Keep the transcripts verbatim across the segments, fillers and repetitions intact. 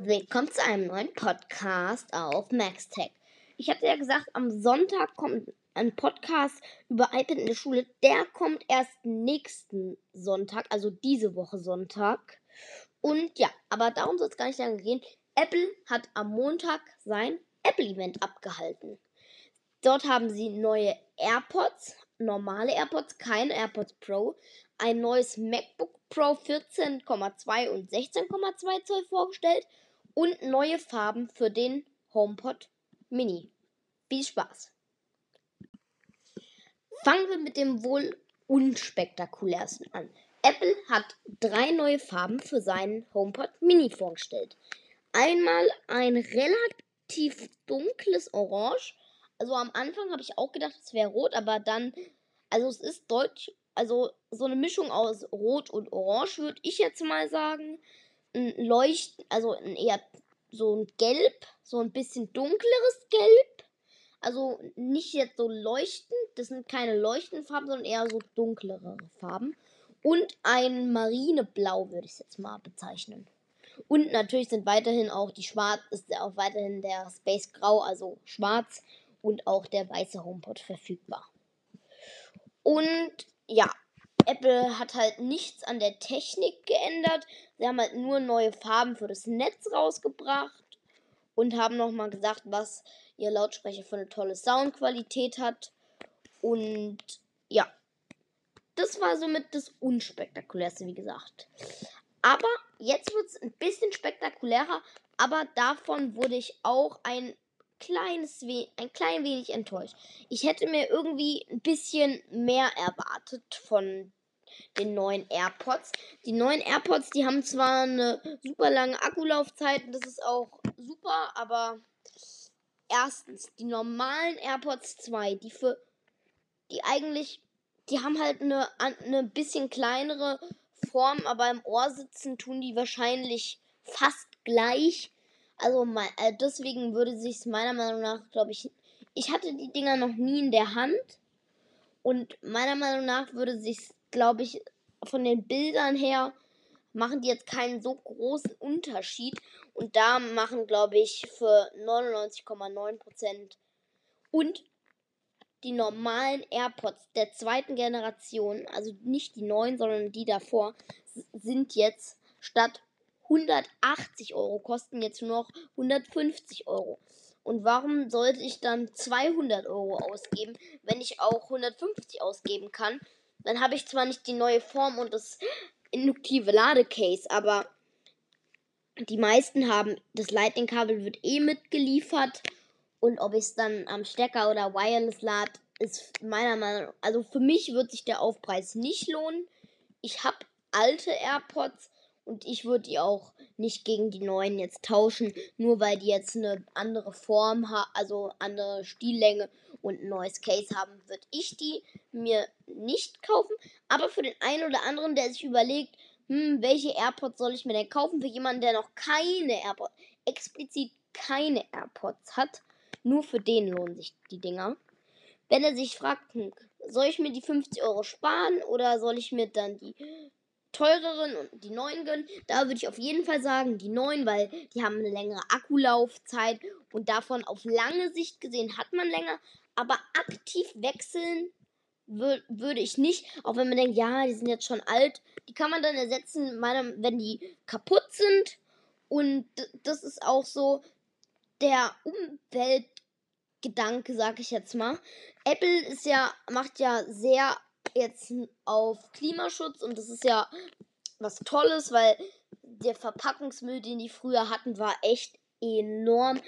Willkommen zu einem neuen Podcast auf Max Tech. Ich hatte ja gesagt, am Sonntag kommt ein Podcast über iPad in der Schule. Der kommt erst nächsten Sonntag, also diese Woche Sonntag. Und ja, aber darum soll es gar nicht lange gehen. Apple hat am Montag sein Apple-Event abgehalten. Dort haben sie neue AirPods, normale AirPods, keine AirPods Pro, ein neues MacBook Pro vierzehn Komma zwei und sechzehn Komma zwei Zoll vorgestellt und neue Farben für den HomePod Mini. Viel Spaß! Fangen wir mit dem wohl unspektakulärsten an. Apple hat drei neue Farben für seinen HomePod Mini vorgestellt. Einmal ein relativ dunkles Orange. Also am Anfang habe ich auch gedacht, es wäre rot, aber dann, also es ist deutlich, also so eine Mischung aus rot und orange, würde ich jetzt mal sagen. Ein Leuchten, also ein eher so ein Gelb, so ein bisschen dunkleres Gelb. Also nicht jetzt so leuchtend, das sind keine leuchtenden Farben, sondern eher so dunklere Farben. Und ein Marineblau würde ich es jetzt mal bezeichnen. Und natürlich sind weiterhin auch die Schwarz, ist auch weiterhin der Space Grau, also schwarz. Und auch der weiße HomePod verfügbar. Und ja, Apple hat halt nichts an der Technik geändert. Sie haben halt nur neue Farben für das Netz rausgebracht. Und haben nochmal gesagt, was ihr Lautsprecher für eine tolle Soundqualität hat. Und ja, das war somit das Unspektakulärste, wie gesagt. Aber jetzt wird es ein bisschen spektakulärer. Aber davon wurde ich auch ein... Kleines we- ein klein wenig enttäuscht. Ich hätte mir irgendwie ein bisschen mehr erwartet von den neuen AirPods. Die neuen AirPods, die haben zwar eine super lange Akkulaufzeit, das ist auch super, aber erstens, die normalen AirPods zwei, die für die eigentlich, die haben halt eine, eine bisschen kleinere Form, aber im Ohr sitzen tun die wahrscheinlich fast gleich. Also mal, deswegen würde sich es meiner Meinung nach, glaube ich, ich hatte die Dinger noch nie in der Hand und meiner Meinung nach würde sich es, glaube ich, von den Bildern her, machen die jetzt keinen so großen Unterschied und da machen, glaube ich, für neunundneunzig Komma neun Prozent und die normalen AirPods der zweiten Generation, also nicht die neuen, sondern die davor, sind jetzt statt hundertachtzig Euro kosten jetzt nur noch hundertfünfzig Euro. Und warum sollte ich dann zweihundert Euro ausgeben, wenn ich auch hundertfünfzig ausgeben kann? Dann habe ich zwar nicht die neue Form und das induktive Ladecase, aber die meisten haben, das Lightning-Kabel wird eh mitgeliefert und ob ich es dann am Stecker oder Wireless lade, ist meiner Meinung nach, also für mich wird sich der Aufpreis nicht lohnen. Ich habe alte AirPods, und ich würde die auch nicht gegen die neuen jetzt tauschen, nur weil die jetzt eine andere Form haben, also andere Stiellänge und ein neues Case haben, würde ich die mir nicht kaufen. Aber für den einen oder anderen, der sich überlegt, hm, welche AirPods soll ich mir denn kaufen? Für jemanden, der noch keine AirPods, explizit keine AirPods hat, nur für den lohnen sich die Dinger. Wenn er sich fragt, hm, soll ich mir die fünfzig Euro sparen oder soll ich mir dann die teureren und die neuen gönnen, da würde ich auf jeden Fall sagen, die neuen, weil die haben eine längere Akkulaufzeit und davon auf lange Sicht gesehen hat man länger, aber aktiv wechseln wür- würde ich nicht, auch wenn man denkt, ja, die sind jetzt schon alt, die kann man dann ersetzen, wenn die kaputt sind und das ist auch so der Umweltgedanke, sag ich jetzt mal. Apple ist ja, macht ja sehr jetzt auf Klimaschutz und das ist ja was Tolles, weil der Verpackungsmüll, den die früher hatten, war echt enorm.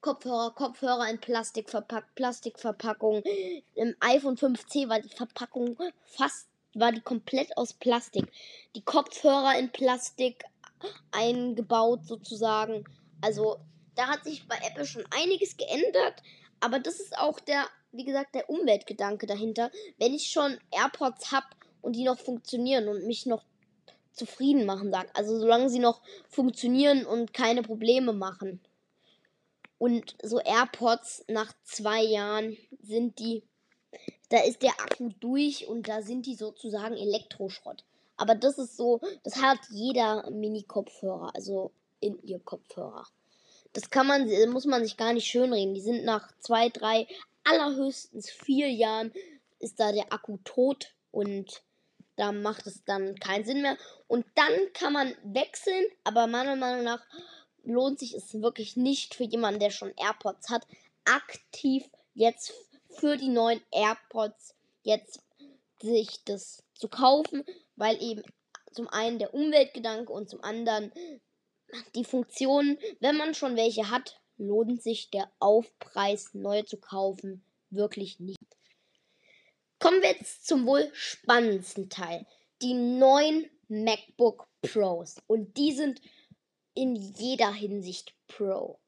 Kopfhörer, Kopfhörer in Plastik verpackt, Plastikverpackung. Im iPhone fünf C war die Verpackung fast, war die komplett aus Plastik. Die Kopfhörer in Plastik eingebaut sozusagen. Also da hat sich bei Apple schon einiges geändert, aber das ist auch der, wie gesagt, der Umweltgedanke dahinter, wenn ich schon AirPods habe und die noch funktionieren und mich noch zufrieden machen, sag. Also solange sie noch funktionieren und keine Probleme machen. Und so AirPods nach zwei Jahren sind die, da ist der Akku durch und da sind die sozusagen Elektroschrott. Aber das ist so, das hat jeder Mini-Kopfhörer. Also In-Ear-Kopfhörer. Das kann man, muss man sich gar nicht schönreden. Die sind nach zwei, drei, allerhöchstens vier Jahren ist da der Akku tot und da macht es dann keinen Sinn mehr. Und dann kann man wechseln, aber meiner Meinung nach lohnt sich es wirklich nicht für jemanden, der schon AirPods hat, aktiv jetzt für die neuen AirPods jetzt sich das zu kaufen, weil eben zum einen der Umweltgedanke und zum anderen die Funktionen, wenn man schon welche hat, lohnt sich der Aufpreis, neue zu kaufen, wirklich nicht. Kommen wir jetzt zum wohl spannendsten Teil. Die neuen MacBook Pros. Und die sind in jeder Hinsicht Pro.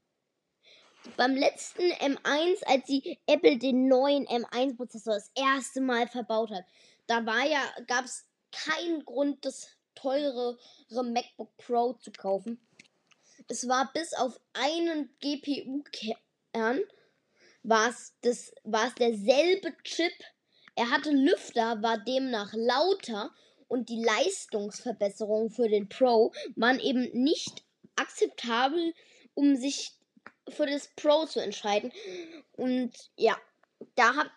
Beim letzten M eins, als die Apple den neuen M eins Prozessor das erste Mal verbaut hat, da war ja, gab es keinen Grund, das teurere MacBook Pro zu kaufen. Es war bis auf einen G P U-Kern, war es das, war es derselbe Chip. Er hatte Lüfter, war demnach lauter und die Leistungsverbesserungen für den Pro waren eben nicht akzeptabel, um sich für das Pro zu entscheiden. Und ja, da hat,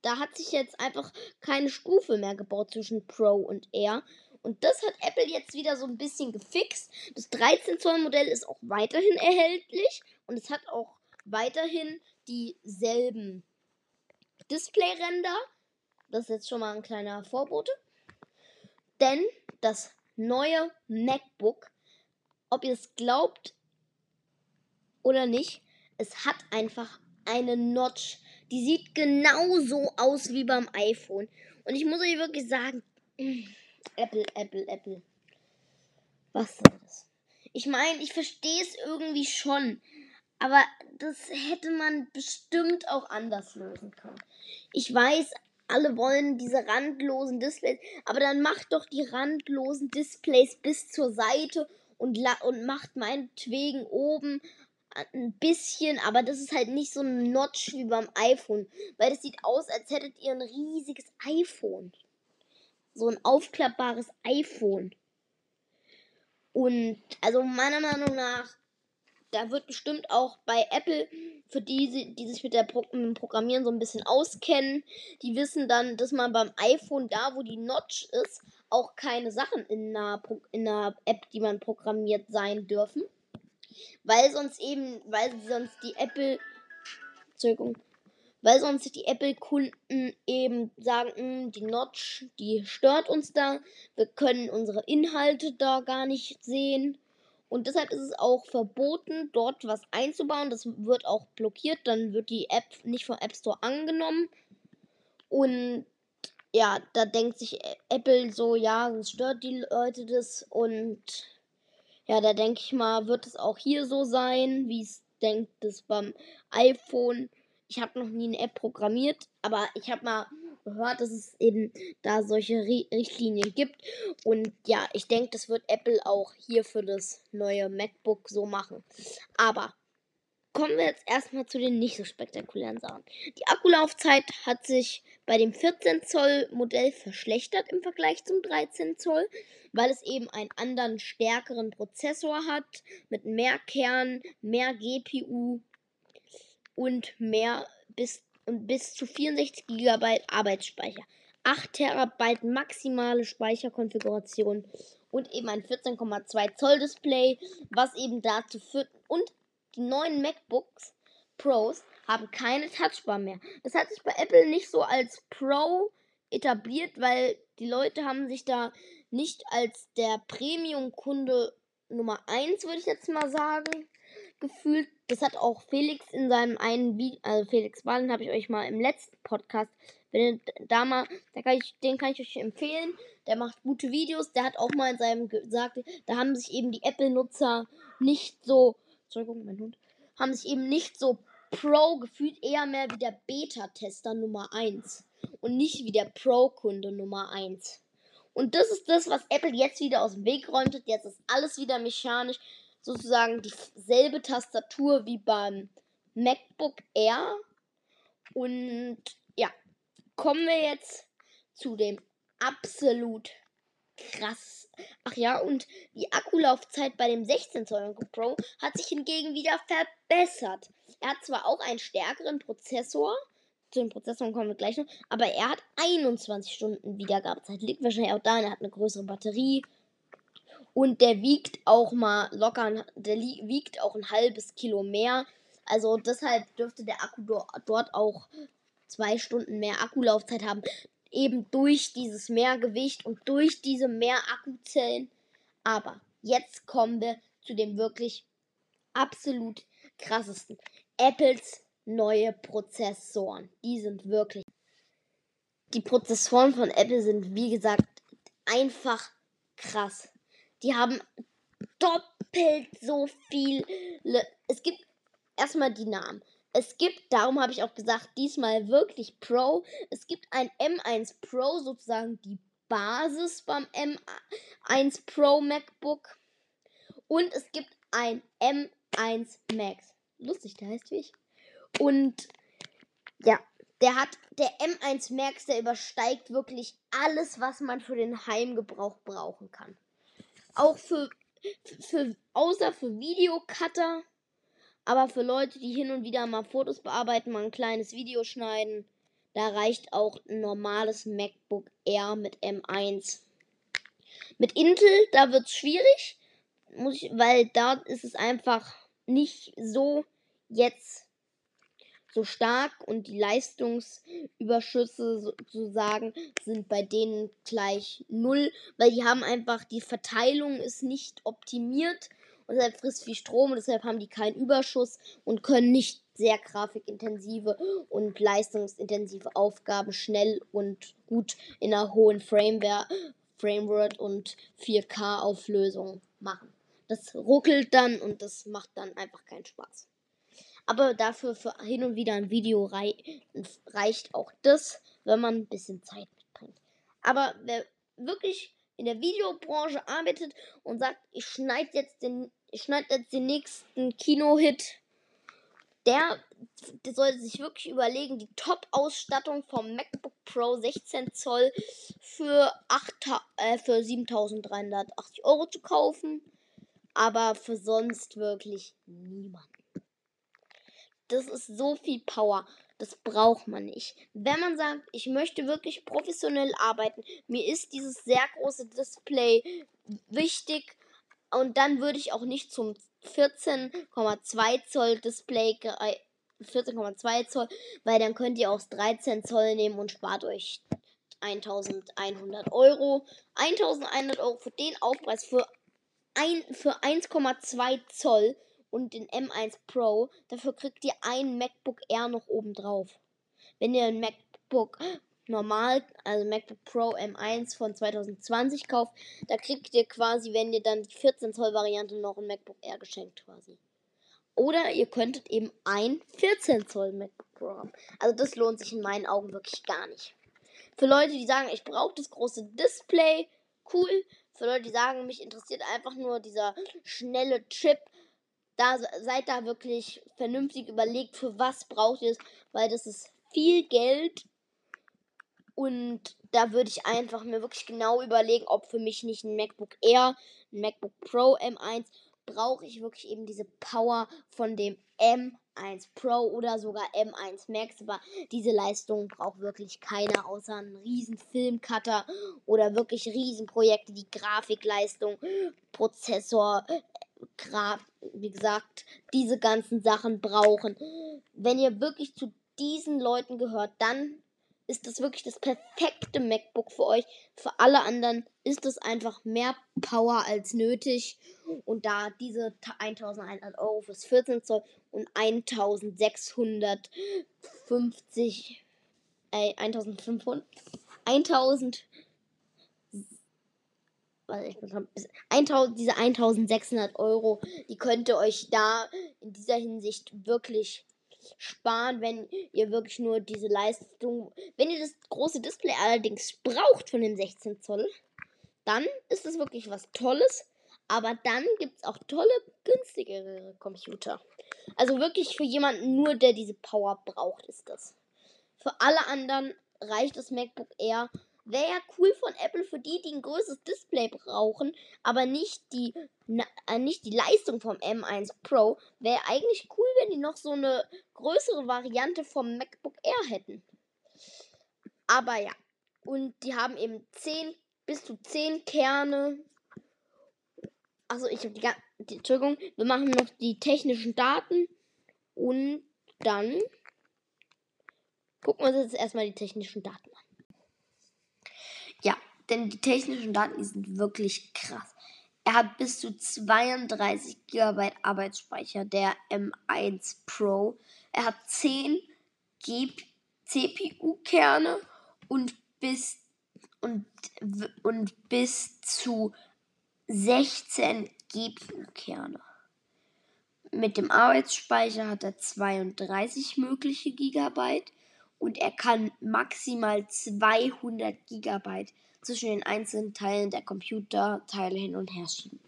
da hat sich jetzt einfach keine Stufe mehr gebaut zwischen Pro und Air. Und das hat Apple jetzt wieder so ein bisschen gefixt. Das dreizehn Zoll Modell ist auch weiterhin erhältlich und es hat auch weiterhin dieselben Display-Ränder, das ist jetzt schon mal ein kleiner Vorbote, denn das neue MacBook, ob ihr es glaubt oder nicht, es hat einfach eine Notch, die sieht genauso aus wie beim iPhone und ich muss euch wirklich sagen, Apple, Apple, Apple, was soll das? Ich meine, ich verstehe es irgendwie schon, aber das hätte man bestimmt auch anders lösen können. Ich weiß, alle wollen diese randlosen Displays, aber dann macht doch die randlosen Displays bis zur Seite und, la- und macht meinetwegen oben ein bisschen, aber das ist halt nicht so ein Notch wie beim iPhone, weil das sieht aus, als hättet ihr ein riesiges iPhone. So ein aufklappbares iPhone. Und also meiner Meinung nach, da wird bestimmt auch bei Apple, für die, die sich mit, der Pro- mit dem Programmieren so ein bisschen auskennen, die wissen dann, dass man beim iPhone, da wo die Notch ist, auch keine Sachen in einer, Pro- in einer App, die man programmiert, sein dürfen. Weil sonst eben, weil sonst die Apple, Entschuldigung, weil sonst die Apple-Kunden eben sagen, die Notch, die stört uns da, wir können unsere Inhalte da gar nicht sehen. Und deshalb ist es auch verboten, dort was einzubauen. Das wird auch blockiert. Dann wird die App nicht vom App Store angenommen. Und ja, da denkt sich Apple so, ja, sonst stört die Leute das. Und ja, da denke ich mal, wird es auch hier so sein, wie es denkt das beim iPhone. Ich habe noch nie eine App programmiert, aber ich habe mal gehört, dass es eben da solche Richtlinien gibt. Und ja, ich denke, das wird Apple auch hier für das neue MacBook so machen. Aber kommen wir jetzt erstmal zu den nicht so spektakulären Sachen. Die Akkulaufzeit hat sich bei dem vierzehn Zoll Modell verschlechtert im Vergleich zum dreizehn Zoll, weil es eben einen anderen, stärkeren Prozessor hat, mit mehr Kernen, mehr G P U und mehr bis Und bis zu vierundsechzig Gigabyte Arbeitsspeicher, acht Terabyte maximale Speicherkonfiguration und eben ein vierzehn Komma zwei Zoll Display, was eben dazu führt. Und die neuen MacBooks Pros haben keine Touchbar mehr. Das hat sich bei Apple nicht so als Pro etabliert, weil die Leute haben sich da nicht als der Premium-Kunde Nummer eins, würde ich jetzt mal sagen, gefühlt. Das hat auch Felix in seinem einen Video, also Felix Wallen habe ich euch mal im letzten Podcast, wenn ihr da mal, da kann ich, den kann ich euch empfehlen, der macht gute Videos, der hat auch mal in seinem gesagt, da haben sich eben die Apple-Nutzer nicht so, Entschuldigung, mein Hund, haben sich eben nicht so Pro gefühlt, eher mehr wie der Beta-Tester Nummer eins und nicht wie der Pro-Kunde Nummer eins. Und das ist das, was Apple jetzt wieder aus dem Weg räumt. Jetzt ist alles wieder mechanisch, sozusagen dieselbe Tastatur wie beim MacBook Air. Und ja, kommen wir jetzt zu dem absolut krass. Ach ja, und die Akkulaufzeit bei dem sechzehn Zoll Pro hat sich hingegen wieder verbessert. Er hat zwar auch einen stärkeren Prozessor, zu den Prozessoren kommen wir gleich noch, aber er hat einundzwanzig Stunden Wiedergabezeit. Liegt wahrscheinlich auch daran, er hat eine größere Batterie. Und der wiegt auch mal locker, der wiegt auch ein halbes Kilo mehr. Also deshalb dürfte der Akku do- dort auch zwei Stunden mehr Akkulaufzeit haben. Eben durch dieses Mehrgewicht und durch diese mehr Akkuzellen. Aber jetzt kommen wir zu dem wirklich absolut krassesten. Apples neue Prozessoren. Die sind wirklich... Die Prozessoren von Apple sind, wie gesagt, einfach krass. Die haben doppelt so viel... Le- es gibt erstmal die Namen. Es gibt, darum habe ich auch gesagt, diesmal wirklich Pro. Es gibt ein M eins Pro, sozusagen die Basis beim M eins Pro MacBook. Und es gibt ein M eins Max. Lustig, der heißt wie ich. Und ja, der hat, der M eins Max, der übersteigt wirklich alles, was man für den Heimgebrauch brauchen kann. Auch für, für außer für Videocutter. Aber für Leute, die hin und wieder mal Fotos bearbeiten, mal ein kleines Video schneiden, da reicht auch ein normales MacBook Air mit M eins. Mit Intel, da wird es schwierig, muss ich, weil da ist es einfach nicht so jetzt so stark und die Leistungsüberschüsse sozusagen sind bei denen gleich null, weil die haben einfach, die Verteilung ist nicht optimiert. Und deshalb frisst viel Strom und deshalb haben die keinen Überschuss und können nicht sehr grafikintensive und leistungsintensive Aufgaben schnell und gut in einer hohen Framerate und vier K Auflösung machen. Das ruckelt dann und das macht dann einfach keinen Spaß. Aber dafür für hin und wieder ein Video rei- reicht auch das, wenn man ein bisschen Zeit mitbringt. Aber wer wirklich in der Videobranche arbeitet und sagt, ich schneide jetzt den, ich schneide jetzt den nächsten Kino-Hit, der, der sollte sich wirklich überlegen, die Top-Ausstattung vom MacBook Pro sechzehn Zoll für, acht, äh, für siebentausenddreihundertachtzig Euro zu kaufen, aber für sonst wirklich niemanden. Das ist so viel Power. Das braucht man nicht. Wenn man sagt, ich möchte wirklich professionell arbeiten, mir ist dieses sehr große Display wichtig und dann würde ich auch nicht zum vierzehn Komma zwei Zoll Display, vierzehn Komma zwei Zoll, weil dann könnt ihr auch das dreizehn Zoll nehmen und spart euch eintausendeinhundert Euro. eintausendeinhundert Euro für den Aufpreis für, ein, für eins Komma zwei Zoll. Und den M eins Pro, dafür kriegt ihr ein MacBook Air noch oben drauf. Wenn ihr ein MacBook normal, also MacBook Pro M eins von zwanzig zwanzig kauft, da kriegt ihr quasi, wenn ihr dann die vierzehn Zoll Variante noch ein MacBook Air geschenkt quasi. Oder ihr könntet eben ein vierzehn Zoll MacBook Pro haben. Also das lohnt sich in meinen Augen wirklich gar nicht. Für Leute, die sagen, ich brauche das große Display, cool. Für Leute, die sagen, mich interessiert einfach nur dieser schnelle Chip, da seid da wirklich vernünftig überlegt, für was braucht ihr es, weil das ist viel Geld und da würde ich einfach mir wirklich genau überlegen, ob für mich nicht ein MacBook Air, ein MacBook Pro M eins, brauche ich wirklich eben diese Power von dem M eins Pro oder sogar M eins Max, aber diese Leistung braucht wirklich keiner, außer einen riesen Filmcutter oder wirklich riesen Projekte, die Grafikleistung, Prozessor, wie gesagt, diese ganzen Sachen brauchen. Wenn ihr wirklich zu diesen Leuten gehört, dann ist das wirklich das perfekte MacBook für euch. Für alle anderen ist es einfach mehr Power als nötig. Und da diese eintausendeinhundert Euro fürs vierzehn Zoll und eintausendsechshundertfünfzig, äh, eintausendfünfhundert, eintausend diese eintausendsechshundert Euro, die könnt ihr euch da in dieser Hinsicht wirklich sparen, wenn ihr wirklich nur diese Leistung, wenn ihr das große Display allerdings braucht von dem sechzehn Zoll, dann ist das wirklich was Tolles, aber dann gibt es auch tolle, günstigere Computer. Also wirklich für jemanden nur, der diese Power braucht, ist das. Für alle anderen reicht das MacBook Air, Wäre ja cool von Apple für die, die ein größeres Display brauchen, aber nicht die na, äh, nicht die Leistung vom M eins Pro. Wäre eigentlich cool, wenn die noch so eine größere Variante vom MacBook Air hätten. Aber ja, und die haben eben zehn bis zu zehn Kerne. Also ich habe die ganze... Entschuldigung, wir machen noch die technischen Daten und dann gucken wir uns jetzt erstmal die technischen Daten an. Ja, denn die technischen Daten, die sind wirklich krass. Er hat bis zu zweiunddreißig Gigabyte Arbeitsspeicher, der M eins Pro. Er hat zehn G P C P U-Kerne und bis, und, und bis zu sechzehn G P U-Kerne. Mit dem Arbeitsspeicher hat er zweiunddreißig mögliche Gigabyte. Und er kann maximal zweihundert Gigabyte zwischen den einzelnen Teilen der Computerteile hin und her schieben.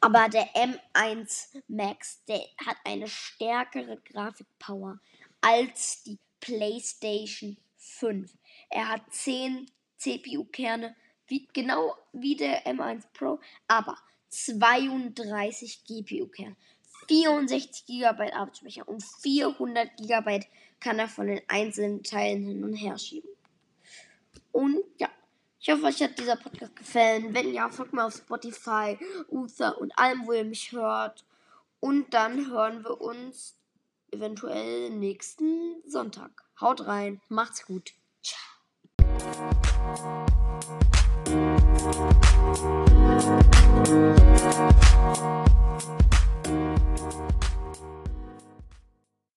Aber der M eins Max, der hat eine stärkere Grafikpower als die PlayStation fünf. Er hat zehn C P U-Kerne, wie, genau wie der M eins Pro, aber zweiunddreißig G P U-Kerne, vierundsechzig Gigabyte Arbeitsspeicher und vierhundert Gigabyte kann er von den einzelnen Teilen hin und her schieben. Und ja, ich hoffe, euch hat dieser Podcast gefallen. Wenn ja, folgt mir auf Spotify, Uther und allem, wo ihr mich hört. Und dann hören wir uns eventuell nächsten Sonntag. Haut rein, macht's gut. Ciao.